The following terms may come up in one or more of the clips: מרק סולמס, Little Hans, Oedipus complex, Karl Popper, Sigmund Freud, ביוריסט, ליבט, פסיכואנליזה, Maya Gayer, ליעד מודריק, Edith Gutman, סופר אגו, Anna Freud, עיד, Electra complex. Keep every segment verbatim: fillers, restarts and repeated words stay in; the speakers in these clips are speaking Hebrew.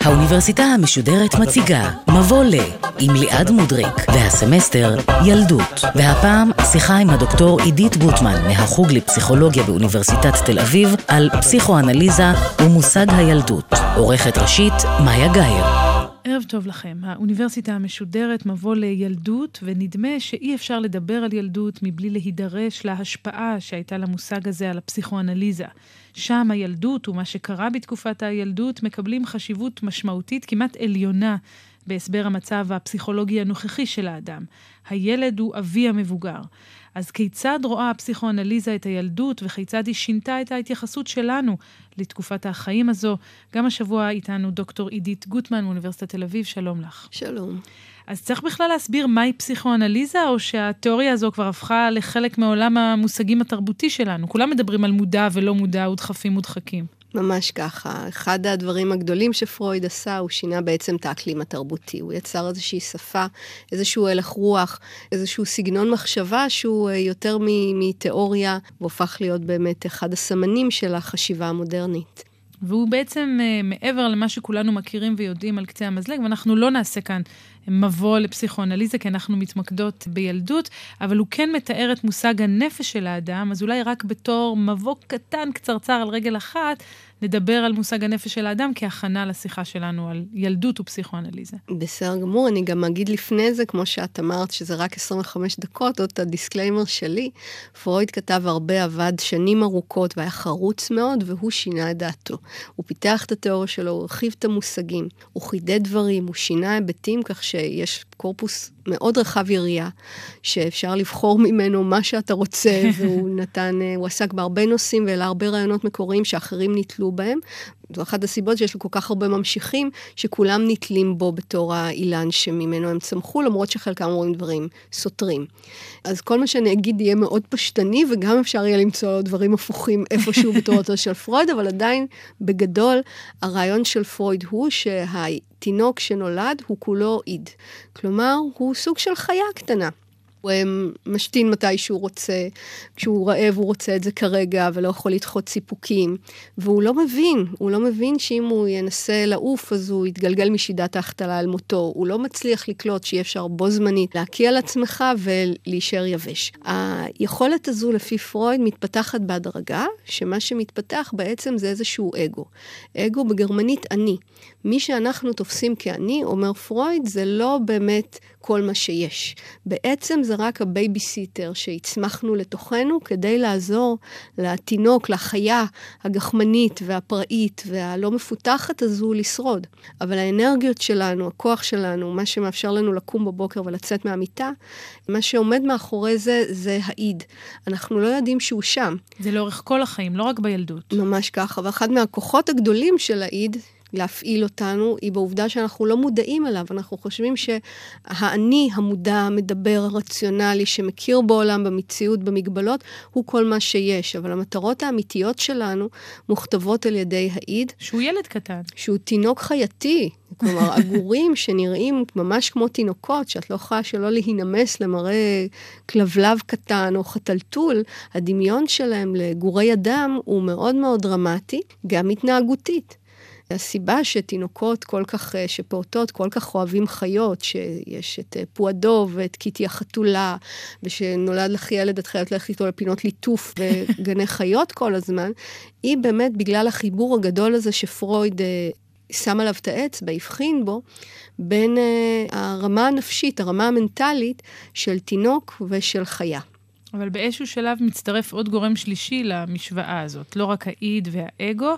האוניברסיטה המשודרת מציגה מבוא ל עם ליעד מודריק, והסמסטר ילדות, והפעם שיחה עם הדוקטור עידית גוטמן מהחוג לפסיכולוגיה באוניברסיטת תל אביב על פסיכואנליזה ומושג הילדות. עורכת ראשית מאיה גייר. ערב טוב לכם. האוניברסיטה המשודרת מבוא לילדות, ונדמה שאי אפשר לדבר על ילדות מבלי להידרש להשפעה שהייתה למושג הזה על הפסיכואנליזה. שם הילדות ומה שקרה בתקופת הילדות מקבלים חשיבות משמעותית כמעט עליונה בהסבר המצב הפסיכולוגי הנוכחי של האדם. הילד הוא אבי המבוגר. אז כיצד רואה הפסיכואנליזה את הילדות, וכיצד היא שינתה את ההתייחסות שלנו לתקופת החיים הזו? גם השבוע איתנו דוקטור עידית גוטמן מאוניברסיטת תל אביב, שלום לך. שלום. אז צריך בכלל להסביר מהי פסיכואנליזה, או שהתיאוריה הזו כבר הפכה לחלק מעולם המושגים התרבותי שלנו? כולם מדברים על מודע ולא מודע, ודחפים ודחקים. ממש ככה. אחד הדברים הגדולים שפרויד עשה, הוא שינה בעצם את האקלים התרבותי. הוא יצר איזושהי שפה, איזשהו הלך רוח, איזשהו סגנון מחשבה שהוא יותר מתיאוריה, והופך להיות באמת אחד הסמנים של החשיבה המודרנית. והוא בעצם מעבר למה שכולנו מכירים ויודעים על קצה המזלג, ואנחנו לא נעשה כאן מבוא לפסיכואנליזה, כי אנחנו מתמקדות בילדות, אבל הוא כן מתאר את מושג הנפש של האדם, אז אולי רק בתור מבוא קטן, קצרצר על רגל אחת, נדבר על מושג הנפש של האדם כהכנה לשיחה שלנו על ילדות ופסיכואנליזה. בסדר גמור, אני גם אגיד לפני זה, כמו שאת אמרת, שזה רק עשרים וחמש דקות, עוד את הדיסקליימר שלי, פרויד כתב הרבה, עבד שנים ארוכות, והיה חרוץ מאוד, והוא שינה את דעתו. הוא פיתח את התיאוריה שלו, הוא הרחיב את המושגים, הוא חידד דברים, הוא שינה היבטים, כך שיש קורפוס מאוד רחב יריעה, שאפשר לבחור ממנו מה שאתה רוצה, והוא נתן, הוא עסק בהרבה נושאים, ואלה הרבה רעיונות מקוריים שאחרים נתלו בהם. זו אחת הסיבות שיש לו כל כך הרבה ממשיכים, שכולם נתלים בו בתור האילן שממנו הם צמחו, למרות שחלקם אומרים דברים סותרים. אז כל מה שאני אגיד יהיה מאוד פשטני, וגם אפשר יהיה למצוא דברים הפוכים איפשהו בתורתו של פרויד, אבל עדיין בגדול, הרעיון של פרויד הוא שה... תינוק שנולד הוא כולו עיד. כלומר, הוא סוג של חיה קטנה. הוא משתין מתי שהוא רוצה, כשהוא רעב הוא רוצה את זה כרגע, ולא יכול לדחות סיפוקים, והוא לא מבין, הוא לא מבין שאם הוא ינסה לעוף, אז הוא יתגלגל משידת ההחתלה על מותו, הוא לא מצליח לקלוט שאי אפשר בו זמנית, להקיא על עצמך ולהישאר יבש. היכולת הזו לפי פרויד מתפתחת בהדרגה, שמה שמתפתח בעצם זה איזשהו אגו. אגו בגרמנית אני. מי שאנחנו תופסים כאני, אומר פרויד, זה לא באמת כל מה שיש. בעצם זה רק הבייביסיטר שהצמחנו לתוכנו כדי לעזור לתינוק, לחיה הגחמנית והפראית והלא מפותחת הזו לשרוד. אבל האנרגיות שלנו, הכוח שלנו, מה שמאפשר לנו לקום בבוקר ולצאת מהמיטה, מה שעומד מאחורי זה, זה העיד. אנחנו לא יודעים שהוא שם. זה לאורך כל החיים, לא רק בילדות. ממש ככה, ואחד מהכוחות הגדולים של העיד, להפעיל אותנו, היא בעובדה שאנחנו לא מודעים אליו, אנחנו חושבים שהאני המודע, המדבר, הרציונלי, שמכיר בעולם, במציאות, במגבלות, הוא כל מה שיש, אבל המטרות האמיתיות שלנו מוכתבות על ידי העיד. שהוא ילד קטן. שהוא תינוק חייתי, כלומר, אגורים שנראים ממש כמו תינוקות, שאת לא יכולה שלא להינמס למראה כלבלב קטן או חתלתול, הדמיון שלהם לגורי אדם הוא מאוד מאוד דרמטי, גם התנהגותית. הסיבה שתינוקות כל כך, שפעוטות כל כך אוהבים חיות, שיש את פועדו ואת קיטי החתולה, ושנולד לך ילד, את חייבת ללכת איתו לפינות ליטוף וגני חיות כל הזמן, היא באמת בגלל החיבור הגדול הזה שפרויד שם עליו את האצבע, הבחין בו, בין הרמה הנפשית, הרמה המנטלית של תינוק ושל חיה. אבל באיזשהו שלב מצטרף עוד גורם שלישי למשוואה הזאת, לא רק העיד והאגו,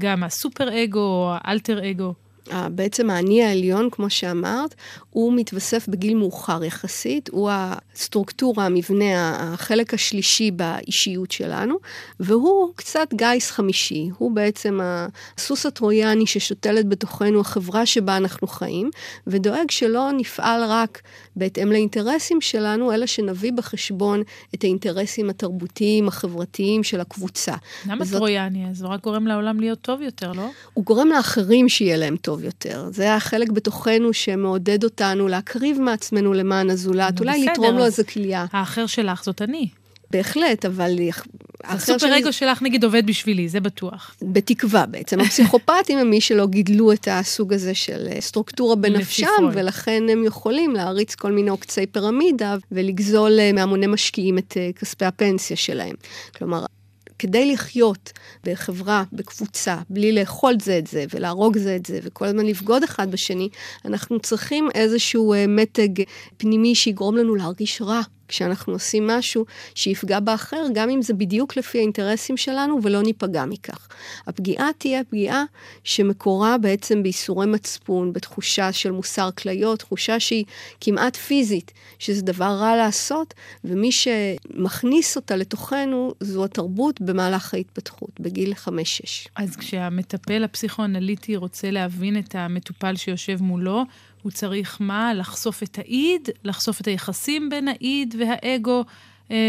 גם הסופר אגו או האלטר אגו. בעצם האני העליון, כמו שאמרת, הוא מתווסף בגיל מאוחר יחסית, הוא הסטרוקטורה, המבנה, החלק השלישי באישיות שלנו, והוא קצת גייס חמישי, הוא בעצם הסוס הטרויאני ששותלת בתוכנו החברה שבה אנחנו חיים, ודואג שלא נפעל רק בהתאם לאינטרסים שלנו, אלא שנביא בחשבון את האינטרסים התרבותיים, החברתיים של הקבוצה. למה וזאת... טרויאני? אז הוא רק גורם לעולם להיות טוב יותר, לא? הוא גורם לאחרים שיהיה להם טוב. יותר. זה החלק בתוכנו שמעודד אותנו להקריב מעצמנו למען הזולת, אולי לתרום לו איזה כליה. האחר שלך זאת אני. בהחלט, אבל... הסופר אגו שלך נגיד עובד בשבילי, זה בטוח. בתקווה בעצם. הפסיכופטים הם מי שלא גידלו את הסוג הזה של סטרוקטורה בנפשם, ולכן הם יכולים להריץ כל מיני עוקצי פירמידה, ולגזול מהמוני משקיעים את כספי הפנסיה שלהם. כלומר, כדי לחיות בחברה, בקבוצה, בלי לאכול זה את זה, ולהרוג זה את זה, וכל הזמן לבגוד אחד בשני, אנחנו צריכים איזשהו מתג פנימי שיגרום לנו להרגיש רע. כשאנחנו עושים משהו שיפגע באחר, גם אם זה בדיוק לפי האינטרסים שלנו, ולא ניפגע מכך. הפגיעה תהיה פגיעה שמקורה בעצם בייסורי מצפון, בתחושה של מוסר כליות, תחושה שהיא כמעט פיזית, שזה דבר רע לעשות, ומי שמכניס אותה לתוכנו, זו התרבות במהלך ההתפתחות, בגיל חמש שש. אז כשהמטפל הפסיכואנליטי רוצה להבין את המטופל שיושב מולו, הוא צריך מה? לחשוף את העיד, לחשוף את היחסים בין העיד והאגו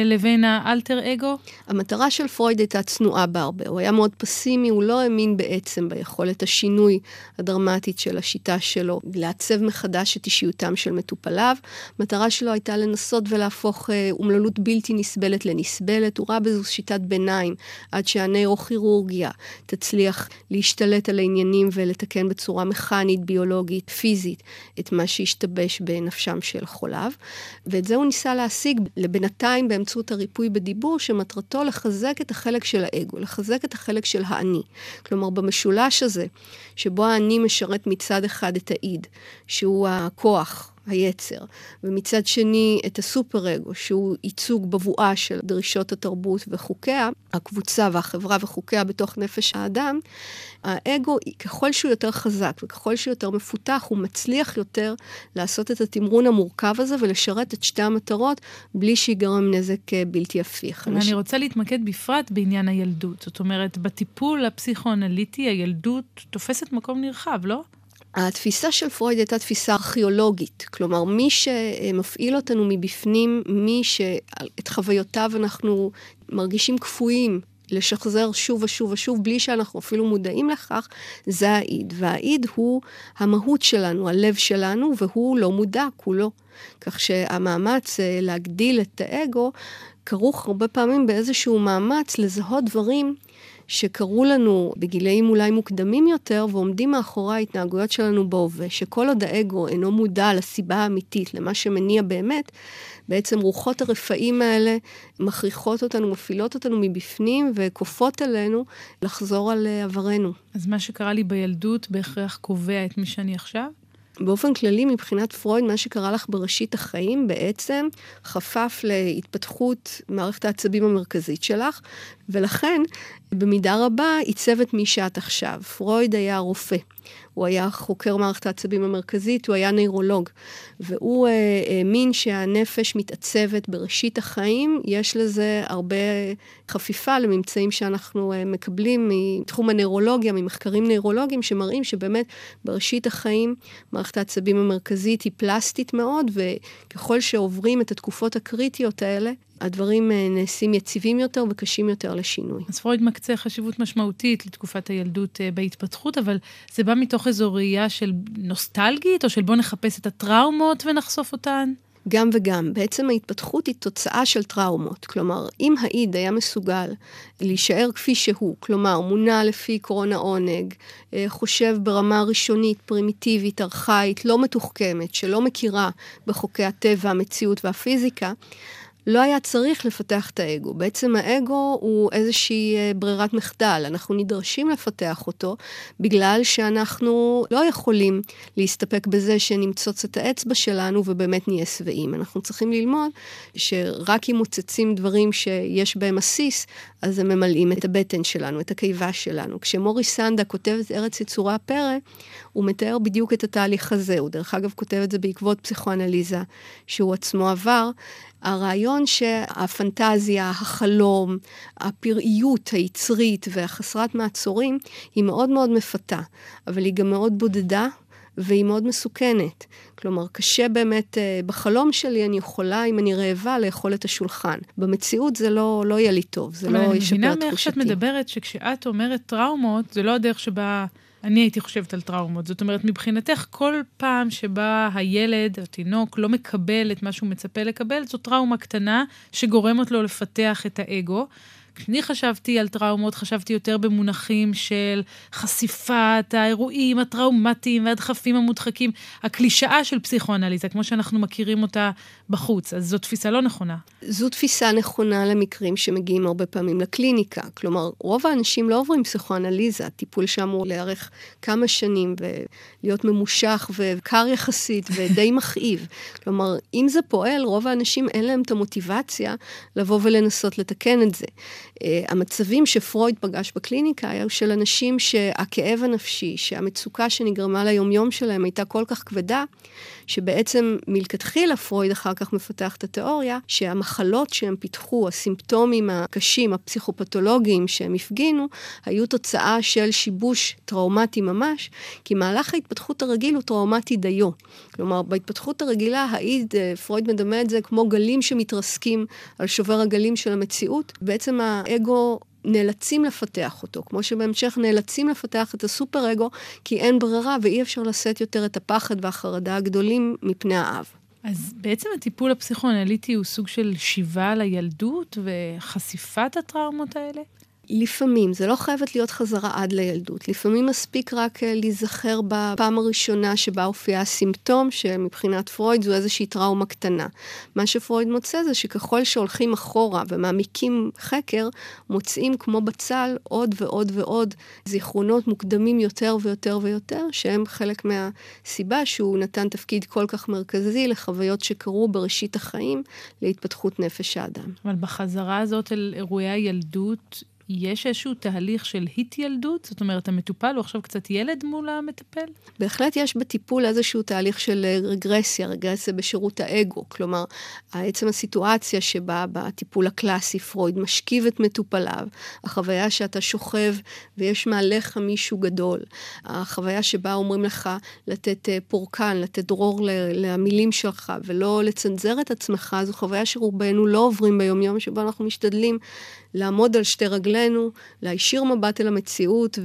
לבין האלטר אגו? המטרה של פרויד הייתה צנועה בהרבה. הוא היה מאוד פסימי, הוא לא האמין בעצם ביכולת השינוי הדרמטית של השיטה שלו, לעצב מחדש את אישיותם של מטופליו. המטרה שלו הייתה לנסות ולהפוך אומללות בלתי נסבלת לנסבלת. הוא ראה בזו שיטת ביניים, עד שהנאירוכירורגיה תצליח להשתלט על העניינים ולתקן בצורה מכנית, ביולוגית, פיזית, את מה שהשתבש בנפשם של חוליו. ואת זה הוא ניסה להשיג לבינתיים באמצעות הריפוי בדיבור, שמטרתו לחזק את החלק של האגו, לחזק את החלק של האני. כלומר, במשולש הזה, שבו האני משרת מצד אחד את העיד, שהוא הכוח, היצר, ומצד שני את הסופר-אגו, שהוא ייצוג בבואה של דרישות התרבות וחוקיה, הקבוצה והחברה וחוקיה בתוך נפש האדם, האגו, ככל שהוא יותר חזק וככל שהוא יותר מפותח, הוא מצליח יותר לעשות את התמרון המורכב הזה ולשרת את שתי המטרות, בלי שיגרם נזק בלתי הפיך. אני רוצה להתמקד בפרט בעניין הילדות. זאת אומרת, בטיפול הפסיכואנליטי, הילדות תופסת מקום נרחב, לא? התפיסה של פרויד הייתה תפיסה ארכיאולוגית, כלומר מי שמפעיל אותנו מבפנים, מי שאת חוויותיו אנחנו מרגישים כפויים לשחזר שוב ושוב ושוב, בלי שאנחנו אפילו מודעים לכך, זה העיד. והעיד הוא המהות שלנו, הלב שלנו, והוא לא מודע כולו. כך שהמאמץ להגדיל את האגו, כרוך הרבה פעמים באיזשהו מאמץ לזהות דברים שקראו לנו בגילאים אולי מוקדמים יותר, ועומדים מאחורי ההתנהגויות שלנו בהווה, שכל עוד האגו אינו מודע לסיבה האמיתית, למה שמניע באמת, בעצם רוחות הרפאים האלה מכריחות אותנו, מפעילות אותנו מבפנים, וכופות עלינו לחזור על עברנו. אז מה שקרה לי בילדות בהכרח קובע את מי שאני עכשיו? באופן כללי, מבחינת פרויד, מה שקרה לך בראשית החיים, בעצם חפף להתפתחות מערכת העצבים המרכזית שלך, ולכן, במידה רבה, עיצב את מי שאת עכשיו. פרויד היה רופא. הוא היה חוקר מערכת העצבים המרכזית, הוא היה נוירולוג, והוא האמין שהנפש מתעצבת בראשית החיים, יש לזה הרבה חפיפה לממצאים שאנחנו מקבלים מתחום הנוירולוגיה, ממחקרים נוירולוגיים שמראים שבאמת בראשית החיים מערכת העצבים המרכזית היא פלסטית מאוד, וככל שעוברים את התקופות הקריטיות האלה, הדברים נעשים יציבים יותר וקשים יותר לשינוי. אז פרויד מקצה חשיבות משמעותית לתקופת הילדות בהתפתחות, אבל זה בא מתוך איזו ראייה של נוסטלגית, או של בוא נחפש את הטראומות ונחשוף אותן? גם וגם. בעצם ההתפתחות היא תוצאה של טראומות. כלומר, אם העיד היה מסוגל להישאר כפי שהוא, כלומר, מונע לפי עקרון העונג, חושב ברמה ראשונית, פרימיטיבית, ארכאית, לא מתוחכמת, שלא מכירה בחוקי הטבע, המציאות והפיזיקה, לא היה צריך לפתח את האגו. בעצם האגו הוא איזושהי ברירת מחדל. אנחנו נדרשים לפתח אותו, בגלל שאנחנו לא יכולים להסתפק בזה שנמצוץ את האצבע שלנו, ובאמת נהיה שבעים. אנחנו צריכים ללמוד שרק אם מוצצים דברים שיש בהם עסיס, אז הם ממלאים את הבטן שלנו, את הקיבה שלנו. כשמורי סנדה כותב את ארץ יצורה הפרא, הוא מתאר בדיוק את התהליך הזה. הוא דרך אגב כותב את זה בעקבות פסיכואנליזה, שהוא עצמו עבר. הרעיון שהפנטזיה, החלום, הפראיות היצרית והחסרת מעצורים, היא מאוד מאוד מפתה, אבל היא גם מאוד בודדה, והיא מאוד מסוכנת. כלומר, קשה באמת, בחלום שלי אני יכולה, אם אני רעבה, לאכול את השולחן. במציאות זה לא, לא יהיה לי טוב, זה לא ישפר תחושתי. אבל אני מבינה מאיך שאת מדברת, שכשאת אומרת טראומות, זה לא הדרך שבה אני הייתי חושבת על טראומות. זאת אומרת, מבחינתך, כל פעם שבה הילד, התינוק, לא מקבל את מה שהוא מצפה לקבל, זו טראומה קטנה שגורמת לו לפתח את האגו. כשאני חשבתי על טראומות, חשבתי יותר במונחים של חשיפת האירועים הטראומטיים והדחפים המודחקים, הקלישאה של פסיכואנליזה, כמו שאנחנו מכירים אותה בחוץ. אז זו תפיסה לא נכונה. זו תפיסה נכונה למקרים שמגיעים הרבה פעמים לקליניקה. כלומר, רוב האנשים לא עוברים פסיכואנליזה, טיפול שאמור להיערך כמה שנים ולהיות ממושך וקר יחסית ודי מכאיב. כלומר, אם זה פועל, רוב האנשים אין להם את המוטיבציה לבוא ולנסות לתקן את זה. המצבים שפרויד פגש בקליניקה היו של אנשים שהכאב הנפשי, שהמצוקה שנגרמה ליומיום שלהם הייתה כל כך כבדה, שבעצם מלכתחילה פרויד אחר כך מפתח את התיאוריה, שהמחלות שהם פיתחו, הסימפטומים הקשים, הפסיכופתולוגיים שהם הפגינו, היו תוצאה של שיבוש טראומטי ממש, כי מהלך ההתפתחות הרגיל הוא טראומטי דיו. כלומר, בהתפתחות הרגילה, העיד, פרויד מדמה את זה כמו גלים שמתרסקים על שובר הגלים של המציאות, בעצם האגו נאלצים לפתח אותו, כמו שבהמשך נאלצים לפתח את הסופר אגו, כי אין ברירה ואי אפשר לשאת יותר את הפחד והחרדה הגדולים מפני האב. אז בעצם הטיפול הפסיכואנליטי הוא סוג של שיבה לילדות וחשיפת הטראומות האלה? לפעמים, זה לא חייבת להיות חזרה עד לילדות, לפעמים מספיק רק להיזכר בפעם הראשונה שבה הופיעה סימפטום, שמבחינת פרויד זו איזושהי טראומה קטנה. מה שפרויד מוצא זה שככל שהולכים אחורה ומעמיקים חקר, מוצאים כמו בצל עוד ועוד ועוד זיכרונות מוקדמים יותר ויותר ויותר, שהם חלק מהסיבה שהוא נתן תפקיד כל כך מרכזי לחוויות שקרו בראשית החיים להתפתחות נפש האדם. אבל בחזרה הזאת אל אירועי הילדות, יש איזשהו תהליך של התילדות? זאת אומרת, המטופל הוא עכשיו קצת ילד מול המטפל? בהחלט יש בטיפול איזשהו תהליך של רגרסיה, רגרסיה בשירות האגו. כלומר, בעצם הסיטואציה שבה בטיפול הקלאסי פרויד משכיב את מטופליו, החוויה שאתה שוכב ויש מעליך מישהו גדול, החוויה שבה אומרים לך לתת פורקן, לתת דרור למילים שלך, ולא לצנזר את עצמך, זו חוויה שרובנו לא עוברים ביום יום, שבה אנחנו משתדלים לעמוד על שתי רגלינו, להישיר מבט אל המציאות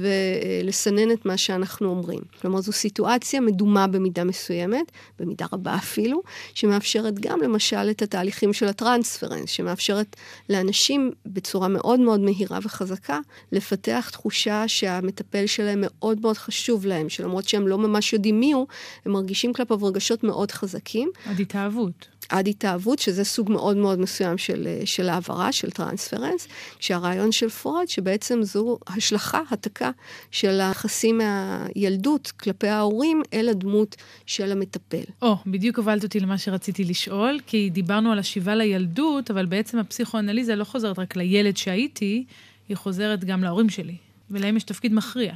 ולסנן את מה שאנחנו אומרים. כלומר, זו סיטואציה מדומה במידה מסוימת, במידה רבה אפילו, שמאפשרת גם למשל את התהליכים של הטרנספרנס, שמאפשרת לאנשים בצורה מאוד מאוד מהירה וחזקה, לפתח תחושה שהמטפל שלהם מאוד מאוד חשוב להם, שלמרות שהם לא ממש יודעים מיהו, הם מרגישים כלפיו רגשות מאוד חזקים. עד התאהבות. עד התאהבות, שזה סוג מאוד מאוד מסוים של, של העברה, של טרנספרנס, כשהרעיון של פרויד, שבעצם זו השלכה, התקה, של היחסים מהילדות כלפי ההורים, אל הדמות של המטפל. או, oh, בדיוק הובלת אותי למה שרציתי לשאול, כי דיברנו על השיבה לילדות, אבל בעצם הפסיכואנליזה לא חוזרת רק לילד שהייתי, היא חוזרת גם להורים שלי, ולהם יש תפקיד מכריע.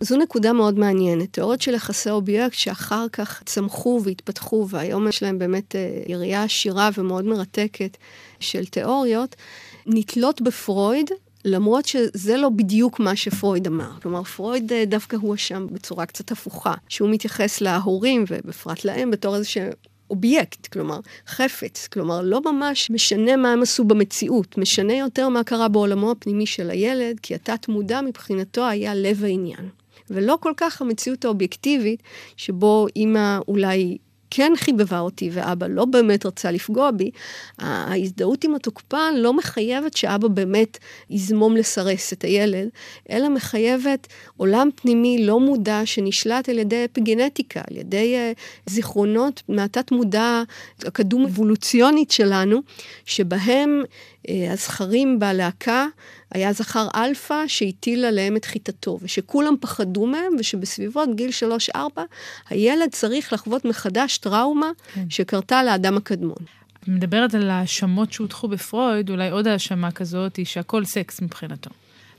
זו נקודה מאוד מעניינת. תיאוריות של יחסי אובייקט שאחר כך צמחו והתפתחו, והיום יש להם באמת יריעה עשירה ומאוד מרתקת של תיאוריות, נתלות בפרויד, למרות שזה לא בדיוק מה שפרויד אמר. כלומר, פרויד דווקא הוא אשם בצורה קצת הפוכה, שהוא מתייחס להורים ובפרט להם בתור איזה ש... אובייקט, כלומר, חפץ, כלומר, לא ממש משנה מה הם עשו במציאות, משנה יותר מה קרה בעולמו הפנימי של הילד, כי התת מודע מבחינתו היה לב העניין. ולא כל כך המציאות האובייקטיבית, שבו אמא אולי כן חיבבה אותי, ואבא לא באמת רצה לפגוע בי, ההזדהות עם התוקפן לא מחייבת שאבא באמת יזמום לסרס את הילד, אלא מחייבת עולם פנימי לא מודע, שנשלט על ידי אפיגנטיקה, על ידי זיכרונות מעטת מודע, הקדום אבולוציונית שלנו, שבהם הזכרים בלהקה, היה זכר אלפא שהטיל עליהם את חיטתו, ושכולם פחדו מהם, ושבסביבות גיל שלוש ארבע, הילד צריך לחוות מחדש טראומה שקרתה לאדם הקדמון. את מדברת על האשמות שהותחו בפרויד, אולי עוד האשמה כזאת היא שהכל סקס מבחינתו.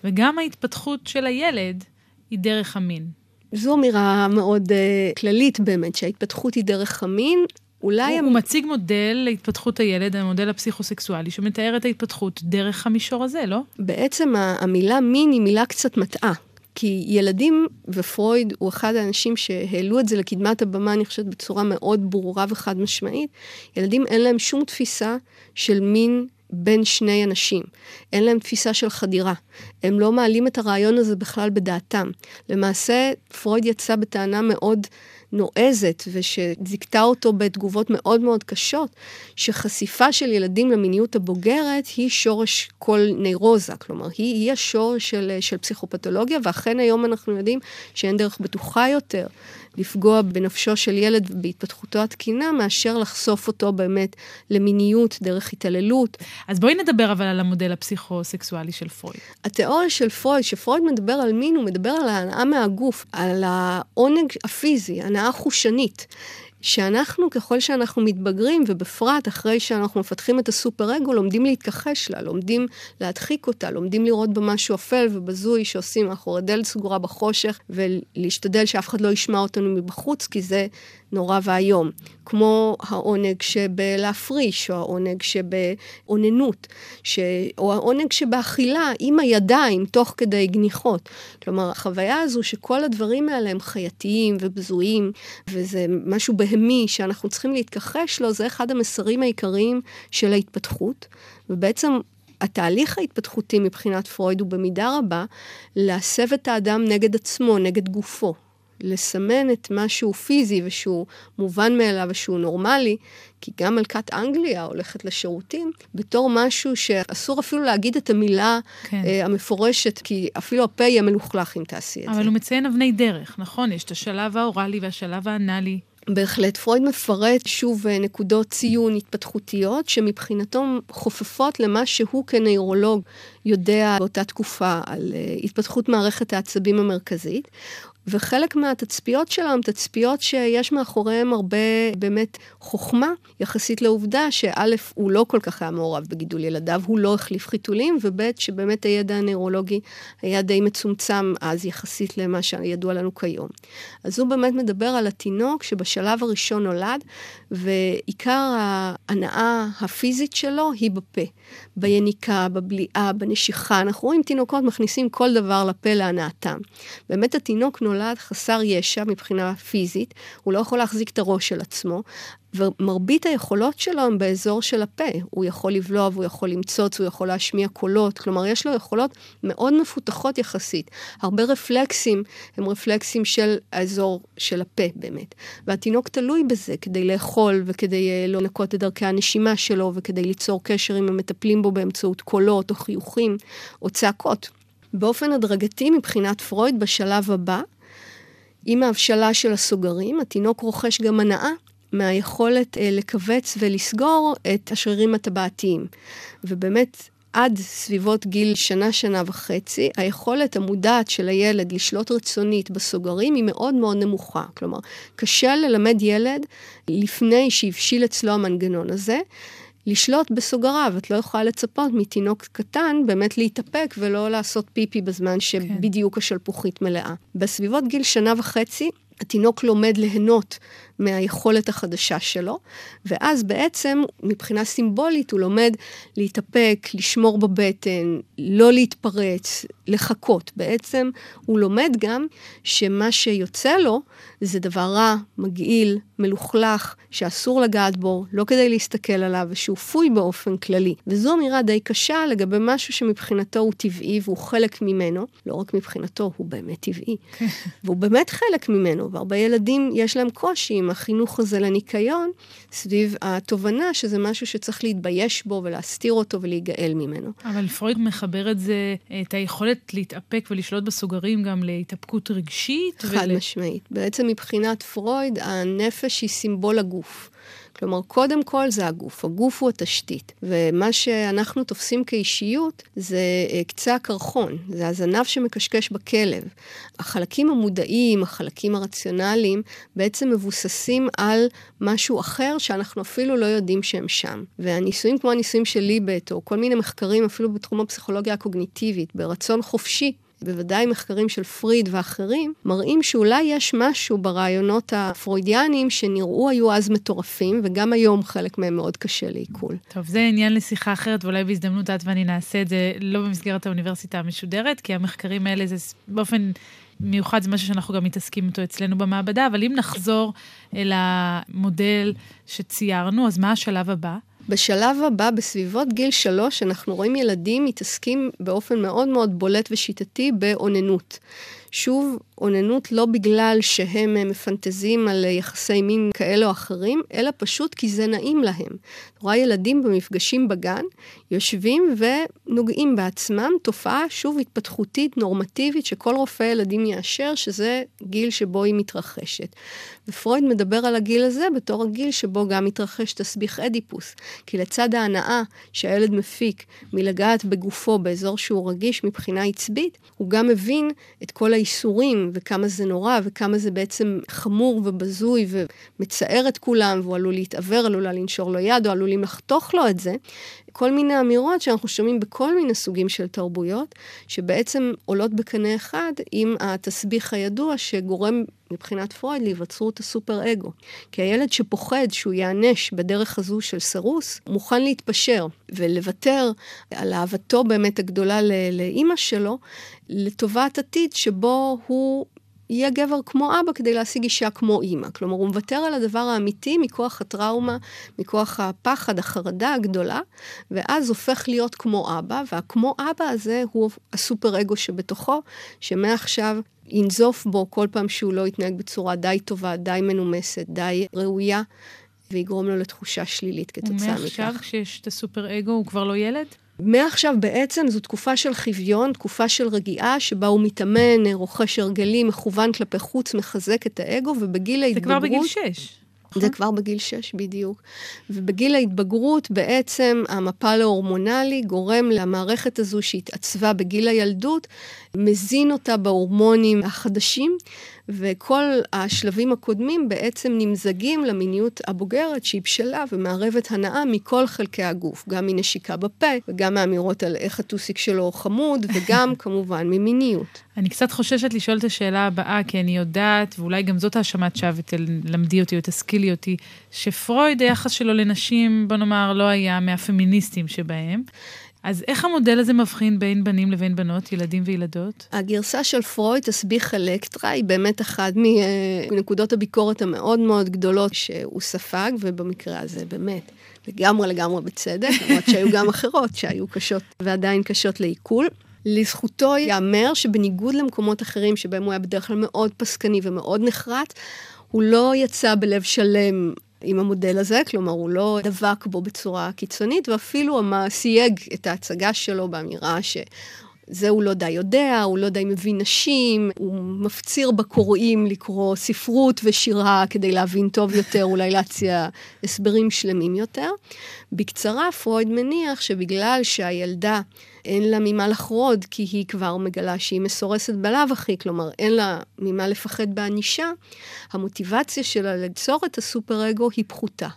וגם ההתפתחות של הילד היא דרך המין. זו אמירה מאוד uh, כללית באמת, שההתפתחות היא דרך המין, אולי הוא, הם... הוא מציג מודל להתפתחות הילד, המודל הפסיכוסקסואלי, שמתאר את ההתפתחות דרך המישור הזה, לא? בעצם המילה מין היא מילה קצת מטעה. כי ילדים, ופרויד הוא אחד האנשים שהעלו את זה לקדמת הבמה, אני חושבת בצורה מאוד ברורה וחד משמעית, ילדים אין להם שום תפיסה של מין בין שני אנשים. אין להם תפיסה של חדירה. הם לא מעלים את הרעיון הזה בכלל בדעתם. למעשה, פרויד יצא בטענה מאוד נועזת, ושזיקתה אותו בתגובות מאוד מאוד קשות, שחשיפה של ילדים למיניות הבוגרת היא שורש כל נירוזה, כלומר, היא, היא השורש של, של פסיכופתולוגיה, ואכן היום אנחנו יודעים שאין דרך בטוחה יותר לפגוע בנפשו של ילד בהתפתחותו התקינה, מאשר לחשוף אותו באמת למיניות דרך התעללות. אז בואי נדבר אבל על המודל הפסיכוסקסואלי של פרויד. התיאוריה של פרויד, שפרויד מדבר על מין, הוא מדבר על ההנאה מהגוף, על העונג הפיזי, הנאה חושנית, שאנחנו ככל שאנחנו מתבגרים, ובפרט אחרי שאנחנו מפתחים את הסופר-אגו, לומדים להתכחש לה, לומדים להדחיק אותה, לומדים לראות במשהו אפל ובזוי שעושים מאחורי דלת סגורה בחושך, ולהשתדל שאף אחד לא ישמע אותנו מבחוץ, כי זה נורא והיום. כמו העונג שבלהפריש, או העונג שבעוננות, ש... או העונג שבאכילה עם הידיים, תוך כדי גניחות. כלומר, החוויה הזו שכל הדברים האלה הם חייתיים ובזויים, וזה משהו בהמי שאנחנו צריכים להתכחש לו, זה אחד המסרים העיקריים של ההתפתחות, ובעצם התהליך ההתפתחותי מבחינת פרויד הוא במידה רבה, להסב את האדם נגד עצמו, נגד גופו. לסמן את משהו פיזי ושהוא מובן מאליו ושהוא נורמלי, כי גם מלכת אנגליה הולכת לשירותים, בתור משהו שאסור אפילו להגיד את המילה כן. uh, המפורשת, כי אפילו הפה יהיה מלוכלך אם תעשי את אבל זה. אבל הוא מציין אבני דרך, נכון? יש את השלב האורלי והשלב האנלי. בהחלט, פרויד מפרט שוב נקודות ציון התפתחותיות, שמבחינתו חופפות למה שהוא כנוירולוג יודע באותה תקופה על uh, התפתחות מערכת העצבים המרכזית, וחלק מהתצפיות שלהם, תצפיות שיש מאחוריהם הרבה באמת חוכמה, יחסית לעובדה שא' הוא לא כל כך היה מעורב בגידול ילדיו, הוא לא החליף חיתולים, וב' שבאמת הידע הנוירולוגי היה די מצומצם אז יחסית למה שידוע לנו כיום. אז הוא באמת מדבר על התינוק שבשלב הראשון נולד, ועיקר ההנאה הפיזית שלו היא בפה, ביניקה, בבליעה, בנשיכה. אנחנו רואים תינוקות מכניסים כל דבר לפה להנאתם. באמת התינוק נולד חסר ישע מבחינה פיזית, הוא לא יכול להחזיק את הראש של עצמו, ומרבית היכולות שלו הם באזור של הפה. הוא יכול לבלוע, הוא יכול למצוץ, הוא יכול להשמיע קולות, כלומר יש לו יכולות מאוד מפותחות יחסית. הרבה רפלקסים הם רפלקסים של האזור של הפה באמת. והתינוק תלוי בזה כדי לאכול וכדי לא לנקות את דרכי הנשימה שלו וכדי ליצור קשר עם המטפלים בו באמצעות קולות או חיוכים או צעקות. באופן הדרגתי מבחינת פרויד בשלב הבא, עם ההבשלה של הסוגרים, התינוק רוכש גם הנאה מהיכולת לקבץ ולסגור את השרירים הטבעתיים. ובאמת, עד סביבות גיל שנה, שנה וחצי, היכולת המודעת של הילד לשלוט רצונית בסוגרים היא מאוד מאוד נמוכה. כלומר, קשה ללמד ילד לפני שהבשיל אצלו המנגנון הזה, לשלוט בסוגריו, את לא יכולה לצפות מתינוק קטן, באמת להתאפק ולא לעשות פיפי בזמן שבדיוק השלפוחית מלאה. בסביבות גיל שנה וחצי, התינוק לומד ליהנות מהיכולת החדשה שלו, ואז בעצם מבחינה סימבולית הוא לומד להתאפק, לשמור בבטן, לא להתפרץ, לחכות. בעצם הוא לומד גם שמה שיוצא לו זה דבר רע, מגעיל, מלוכלך, שאסור לגעת בו, לא כדי להסתכל עליו, ושהוא פוי באופן כללי. וזו אמירה די קשה לגבי משהו שמבחינתו הוא טבעי והוא חלק ממנו, לא רק מבחינתו, הוא באמת טבעי. והוא באמת חלק ממנו, והרבה ילדים יש להם קושי עם החינוך הזה לניקיון, סביב התובנה שזה משהו שצריך להתבייש בו ולהסתיר אותו ולהיגאל ממנו. אבל פרויד מחבר את זה, את היכולת להתאפק ולשלוט בסוגרים גם להתאפקות רגשית. חד ול... משמעית. בעצם מבחינת פרויד, הנפש היא סימבול הגוף. כלומר, קודם כל זה הגוף. הגוף הוא התשתית. ומה שאנחנו תופסים כאישיות זה קצה הקרחון. זה הזנב שמקשקש בכלב. החלקים המודעים, החלקים הרציונליים, בעצם מבוססים על משהו אחר שאנחנו אפילו לא יודעים שהם שם. והניסויים כמו הניסויים של ליבט, או כל מיני מחקרים אפילו בתחום הפסיכולוגיה הקוגניטיבית, ברצון חופשי, בוודאי מחקרים של פריד ואחרים, מראים שאולי יש משהו ברעיונות הפרוידיאנים שנראו היו אז מטורפים, וגם היום חלק מהם מאוד קשה לעיכול. טוב, זה עניין לשיחה אחרת, ואולי בהזדמנות את ואני נעשה את זה לא במסגרת האוניברסיטה המשודרת, כי המחקרים האלה זה באופן מיוחד, זה משהו שאנחנו גם מתעסקים אותו אצלנו במעבדה, אבל אם נחזור אל המודל שציירנו, אז מה השלב הבא? בשלב הבא, בסביבות גיל שלוש, אנחנו רואים ילדים מתעסקים באופן מאוד מאוד בולט ושיטתי באוננות. שוב, אוננות לא בגלל שהם מפנטזים על יחסי מין כאלה או אחרים, אלא פשוט כי זה נעים להם. רואה ילדים במפגשים בגן, יושבים ונוגעים בעצמם, תופעה שוב התפתחותית, נורמטיבית, שכל רופא ילדים יאשר, שזה גיל שבו היא מתרחשת. ופרויד מדבר על הגיל הזה בתור הגיל שבו גם מתרחש תסביך אדיפוס, כי לצד ההנאה שהילד מפיק מלגעת בגופו באזור שהוא רגיש מבחינה עצבית, הוא גם מבין את כל האיסורים וכמה זה נורא וכמה זה בעצם חמור ובזוי ומצער את כולם, והוא עלול להתעבר, עלולה לנשור לו יד או עלולים לחתוך לו את זה. כל מיני אמירות שאנחנו שומעים בכל מיני סוגים של תרבויות, שבעצם עולות בקנה אחד עם התסביך הידוע שגורם מבחינת פרויד להיווצרות הסופר אגו. כי הילד שפוחד שהוא יענש בדרך הזו של סרוס, מוכן להתפשר ולוותר על אהבתו באמת הגדולה לאמא שלו, לטובת עתיד שבו הוא יהיה גבר כמו אבא כדי להשיג אישה כמו אימא. כלומר, הוא מוותר על הדבר האמיתי מכוח הטראומה, מכוח הפחד, החרדה הגדולה, ואז הופך להיות כמו אבא, והכמו אבא הזה הוא הסופר אגו שבתוכו, שמעכשיו ינזוף בו כל פעם שהוא לא יתנהג בצורה די טובה, די מנומסת, די ראויה, ויגרום לו לתחושה שלילית כתוצאה מכך. ומעכשיו כשיש את הסופר אגו הוא כבר לא ילד? מעכשיו בעצם זו תקופה של חוויון, תקופה של רגיעה, שבה הוא מתאמן, רוכש הרגלים, מכוון כלפי חוץ, מחזק את האגו, ובגיל ההתבגרות... זה כבר בגיל שש. זה כבר בגיל שש בדיוק. ובגיל ההתבגרות בעצם המפל ההורמונלי גורם למערכת הזו שהתעצבה בגיל הילדות, מזין אותה בהורמונים החדשים, וכל השלבים הקודמים בעצם נמזגים למיניות הבוגרת שהיא בשלה ומערבת הנאה מכל חלקי הגוף, גם מנשיקה בפה וגם מאמירות על איך הטוסיק שלו חמוד וגם כמובן ממיניות. אני קצת חוששת לשאול את השאלה הבאה, כי אני יודעת, ואולי גם זאת האשמת שווא, למדי אותי או תשכילי אותי, שפרויד היחס שלו לנשים, בוא נאמר, לא היה מהפמיניסטים שבהם. אז איך המודל הזה מבחין בין בנים לבין בנות, ילדים וילדות? הגרסה של פרויד, תסביך אלקטרה, היא באמת אחת מנקודות הביקורת המאוד מאוד גדולות שהוא ספג, ובמקרה הזה באמת לגמרי לגמרי בצדק, למרות שהיו גם אחרות שהיו קשות ועדיין קשות לעיכול. לזכותו יאמר שבניגוד למקומות אחרים שבהם הוא היה בדרך כלל מאוד פסקני ומאוד נחרט, הוא לא יצא בלב שלם עם המודל הזה, כלומר הוא לא דבק בו בצורה קיצונית, ואפילו סייג את ההצגה שלו באמירה שזה הוא לא די יודע, הוא לא די מבין נשים, הוא מפציר בקוראים לקרוא ספרות ושירה כדי להבין טוב יותר, אולי להציע הסברים שלמים יותר. בקצרה, פרויד מניח שבגלל שהילדה אין לה ממה לחרוד, כי היא כבר מגלה שהיא מסורסת בלב אחי, כלומר, אין לה ממה לפחד באנישה, המוטיבציה שלה ליצור את הסופר-אגו היא פחותה,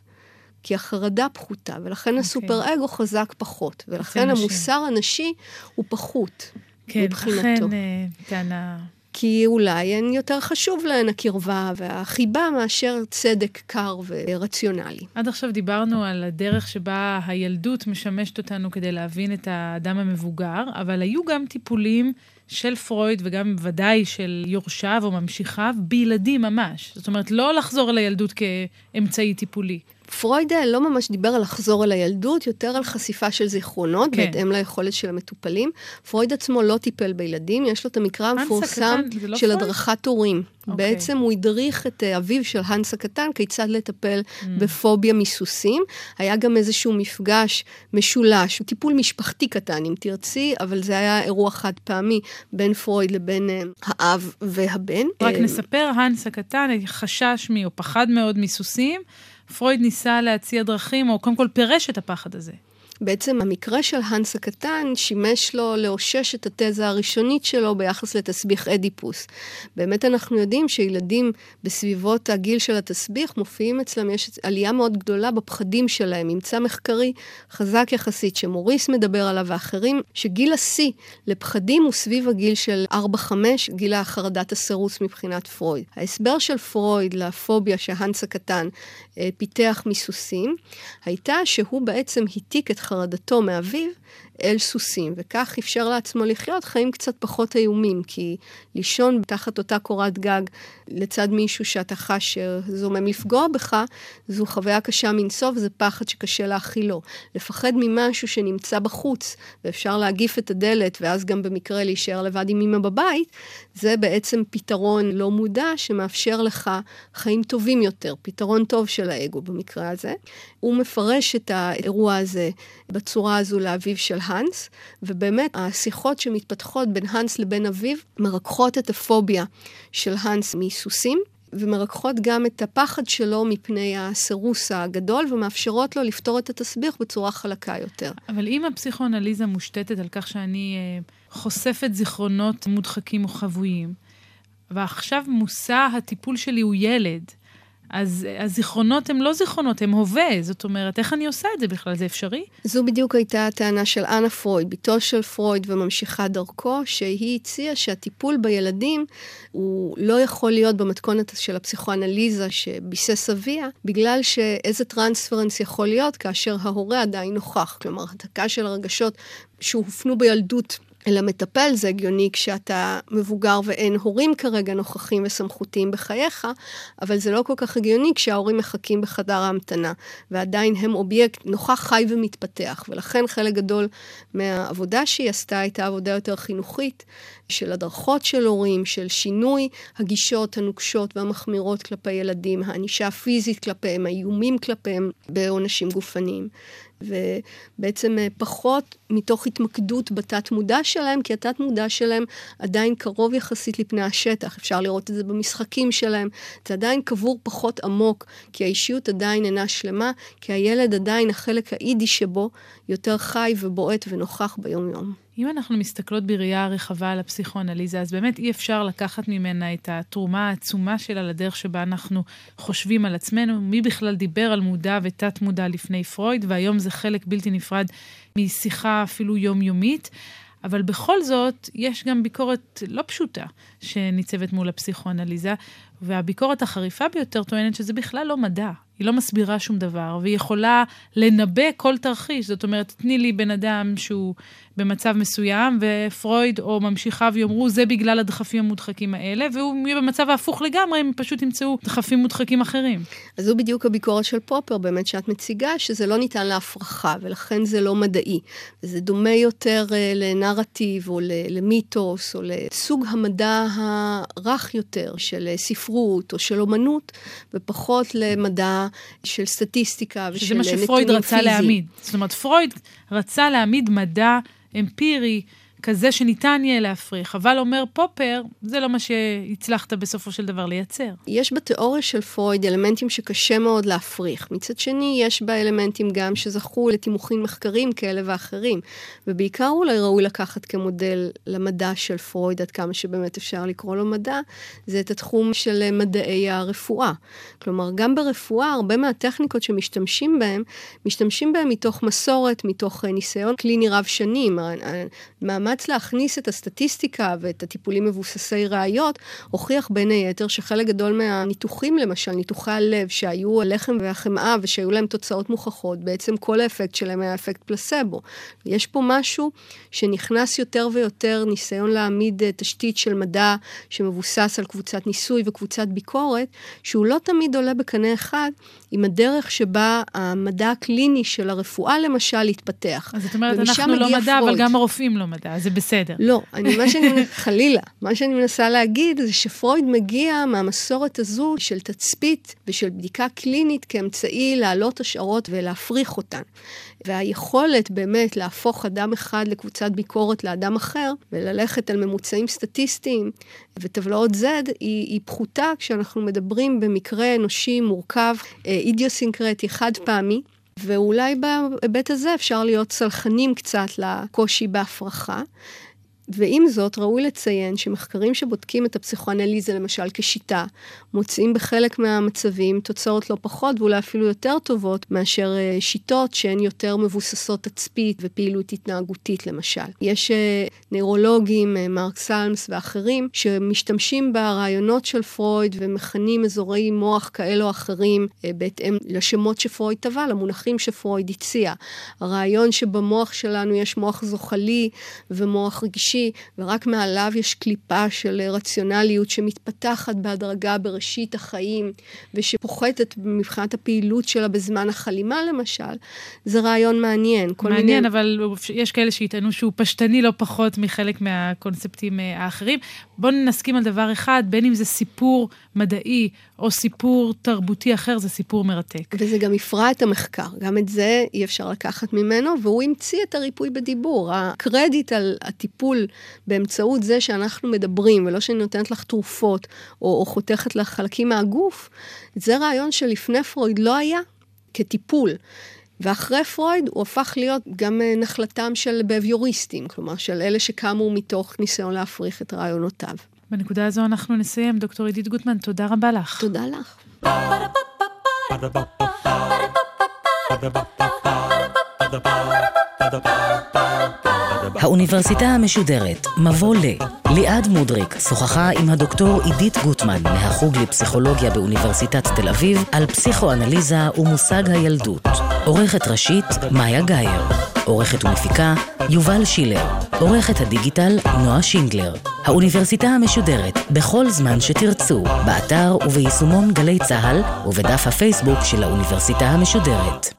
כי החרדה פחותה, ולכן okay. הסופר-אגו חזק פחות, ולכן המוסר הנשי הוא פחות okay, מבחינתו. כן, לכן טענה... כי אולי הן יותר חשוב להן הקרבה והחיבה מאשר צדק קר ורציונלי. עד עכשיו דיברנו על הדרך שבה הילדות משמשת אותנו כדי להבין את האדם המבוגר, אבל היו גם טיפולים של פרויד וגם ודאי של יורשיו או ממשיכיו בילדים ממש. זאת אומרת, לא לחזור לילדות כאמצעי טיפולי. פרויד לא ממש דיבר על לחזור אל הילדות, יותר על חשיפה של זיכרונות, כן. בהתאם ליכולת של המטופלים. פרויד עצמו לא טיפל בילדים, יש לו את המקרא המפורסם לא של פרויד? הדרכת הורים. Okay. בעצם הוא הדריך את אביו של הנס הקטן, כיצד לטפל mm. בפוביה מסוסים. היה גם איזשהו מפגש משולש, טיפול משפחתי קטן, אם תרצי, אבל זה היה אירוע חד פעמי, בין פרויד לבין האב והבן. רק נספר, הנס הקטן חשש מי או פחד מאוד מסוסים, פרויד ניסה להציע דרכים, או קודם כל פירש את הפחד הזה. בעצם המקרה של הנס הקטן שימש לו לאושש את התזה הראשונית שלו ביחס לתסביך אדיפוס. באמת אנחנו יודעים שילדים בסביבות הגיל של התסביך מופיעים אצלם, יש עלייה מאוד גדולה בפחדים שלהם, ממצא מחקרי חזק יחסית שמוריס מדבר עליו ואחרים, שגיל השיא לפחדים הוא סביב הגיל של ארבע חמש, גיל החרדת הסירוס מבחינת פרויד. ההסבר של פרויד לפוביה שהנס הקטן פיתח מסוסים, הייתה שהוא בעצם היתיק את חרדתו מאביו, אל סוסים, וכך אפשר לעצמו לחיות חיים קצת פחות איומים, כי לישון תחת אותה קורת גג לצד מישהו שאתה חש שזומם לפגוע בך, זו חוויה קשה מנסוף, זה פחד שקשה להכילו. לפחד ממשהו שנמצא בחוץ, ואפשר להגיף את הדלת, ואז גם במקרה להישאר לבד עם אמא בבית, זה בעצם פתרון לא מודע שמאפשר לך חיים טובים יותר, פתרון טוב של האגו במקרה הזה. הוא מפרש את האירוע הזה בצורה הזו לאביו של הנס, ובאמת השיחות שמתפתחות בין הנס לבין אביו מרקחות את הפוביה של הנס מסוסים, ומרקחות גם את הפחד שלו מפני הסירוס הגדול, ומאפשרות לו לפתור את התסביך בצורה חלקה יותר. אבל אם הפסיכואנליזה מושתתת על כך שאני חושפת זיכרונות מודחקים או חבויים, ועכשיו מושא הטיפול שלי הוא ילד, אז הזיכרונות הם לא זיכרונות, הם הווה. זאת אומרת, איך אני עושה את זה בכלל? זה אפשרי? זו בדיוק הייתה הטענה של אנה פרויד, ביתו של פרויד וממשיכה דרכו, שהיא הציעה שהטיפול בילדים הוא לא יכול להיות במתכונת של הפסיכואנליזה שביסס אביה, בגלל שאיזה טרנספרנס יכול להיות כאשר ההורה עדיין נוכח. כלומר, התקה של הרגשות שהופנו בילדות אלא מטפל, זה הגיוני כשאתה מבוגר ואין הורים כרגע נוכחים וסמכותיים בחייך, אבל זה לא כל כך הגיוני כשההורים מחכים בחדר ההמתנה, ועדיין הם אובייקט נוכח חי ומתפתח, ולכן חלק גדול מהעבודה שהיא עשתה הייתה עבודה יותר חינוכית, של הדרכות של הורים, של שינוי הגישות הנוקשות והמחמירות כלפי ילדים, הענישה הפיזית כלפיהם, האיומים כלפיהם בעונשים גופניים. ובעצם פחות מתוך התמקדות בתת מודע שלהם, כי התת מודע שלהם עדיין קרוב יחסית לפני השטח, אפשר לראות את זה במשחקים שלהם, זה עדיין קבור פחות עמוק, כי האישיות עדיין אינה שלמה, כי הילד עדיין החלק האידי שבו יותר חי ובועט ונוכח ביום יום. אם אנחנו מסתכלות בראייה רחבה על הפסיכואנליזה, אז באמת אי אפשר לקחת ממנה את התרומה העצומה שלה לדרך שבה אנחנו חושבים על עצמנו. מי בכלל דיבר על מודע ותת מודע לפני פרויד, והיום זה חלק בלתי נפרד משיחה אפילו יומיומית. אבל בכל זאת, יש גם ביקורת לא פשוטה שניצבת מול הפסיכואנליזה, והביקורת החריפה ביותר טוענת שזה בכלל לא מדע. היא לא מסבירה שום דבר, והיא יכולה לנבא כל תרחיש. זאת אומרת, תני לי בן אדם שהוא במצב מסוים, ופרויד או ממשיכיו יאמרו, זה בגלל הדחפים המודחקים האלה, והוא יהיה במצב ההפוך לגמרי, הם פשוט ימצאו דחפים מודחקים אחרים. אז זו בדיוק הביקורת של פופר, באמת שאת מציגה, שזה לא ניתן להפרחה, ולכן זה לא מדעי. זה דומה יותר לנרטיב, או למיתוס, או לסוג המדע הרך יותר, של ספרות, או של אומנות, ופחות למדע של סטטיסטיקה, ושל נתונים פיזיים. שזה מה שפרויד רצה להעמיד. זאת אומרת, פרויד רצה להעמיד מדע אמפירי, כזה שניתן יהיה להפריך, אבל אומר פופר, זה לא מה שהצלחת בסופו של דבר לייצר. יש בתיאוריה של פרויד אלמנטים שקשה מאוד להפריך. מצד שני, יש בה אלמנטים גם שזכו לתימוכים מחקרים כאלה ואחרים, ובעיקר אולי ראוי לקחת כמודל למדע של פרויד, עד כמה שבאמת אפשר לקרוא לו מדע, זה את התחום של מדעי הרפואה. כלומר, גם ברפואה, הרבה מהטכניקות שמשתמשים בהם, משתמשים בהם מתוך מסורת, מתוך ניסיון קליני רב שנים, מעמד להכניס את הסטטיסטיקה ואת הטיפולים מבוססי ראיות, הוכיח בין היתר שחלק גדול מהניתוחים, למשל ניתוחי הלב שהיו הלחם והחמאה ושהיו להם תוצאות מוכחות, בעצם כל האפקט שלהם היה אפקט פלסבו. יש פה משהו שנכנס יותר ויותר ניסיון להעמיד תשתית של מדע שמבוסס על קבוצת ניסוי וקבוצת ביקורת, שהוא לא תמיד עולה בקנה אחד עם הדרך שבה המדע הקליני של הרפואה למשל התפתח. אז זאת אומרת, אנחנו לא מדע, אבל גם הרופאים לא מדע. זה בסדר. לא, אני, מה שאני, חלילה, מה שאני מנסה להגיד זה שפרויד מגיע מהמסורת הזו של תצפית ושל בדיקה קלינית כאמצעי להעלות השערות ולהפריך אותן. והיכולת באמת להפוך אדם אחד לקבוצת ביקורת לאדם אחר, וללכת על ממוצעים סטטיסטיים וטבלאות Z, היא, היא פחותה כשאנחנו מדברים במקרה אנושי מורכב, אידיוסינקרטי, חד פעמי, ואולי בהיבט הזה אפשר להיות סלחנים קצת לקושי בהפרחה, ועם זאת ראוי לציין שמחקרים שבודקים את הפסיכואנליזה למשל כשיטה, מוצאים בחלק מהמצבים תוצאות לא פחות ואולי אפילו יותר טובות מאשר שיטות שהן יותר מבוססות תצפית ופעילות התנהגותית למשל. יש נוירולוגים, מרק סולמס ואחרים, שמשתמשים ברעיונות של פרויד ומכנים אזורי מוח כאלו או אחרים בהתאם לשמות שפרויד טבע, למונחים שפרויד הציע. הרעיון שבמוח שלנו יש מוח זוחלי ומוח רגישי, ורק מעליו יש קליפה של רציונליות שמתפתחת בהדרגה בראשית החיים, ושפוחתת מבחינת הפעילות שלה בזמן החלימה למשל, זה רעיון מעניין. מעניין, מיני... אבל יש כאלה שיטענו שהוא פשטני לא פחות מחלק מהקונספטים האחרים. בואו נסכים על דבר אחד, בין אם זה סיפור מדעי או סיפור תרבותי אחר, זה סיפור מרתק. וזה גם הפרע את המחקר, גם את זה אי אפשר לקחת ממנו, והוא המציא את הריפוי בדיבור. הקרדיט על הטיפול באמצעות זה שאנחנו מדברים, ולא שאני נותנת לך תרופות, או, או חותכת לך חלקים מהגוף, זה רעיון שלפני פרויד לא היה כטיפול. ואחרי פרויד הוא הפך להיות גם נחלתם של ביוריסטים, כלומר של אלה שקמו מתוך ניסיון להפריך את רעיונותיו. בנקודה הזו אנחנו נסיים. דוקטור עידית גוטמן, תודה רבה לך. תודה לך. האוניברסיטה המשודרת, מבוא ל. ליעד מודריק שוחחה עם הדוקטור עידית גוטמן מהחוג לפסיכולוגיה באוניברסיטת תל אביב על פסיכואנליזה ומושג הילדות. עורכת ראשית, מאיה גייר. עורכת ומפיקה, יובל שילר. עורכת הדיגיטל, נועה שינגלר. האוניברסיטה המשודרת, בכל זמן שתרצו, באתר וביישומון גלי צהל ובדף הפייסבוק של האוניברסיטה המשודרת.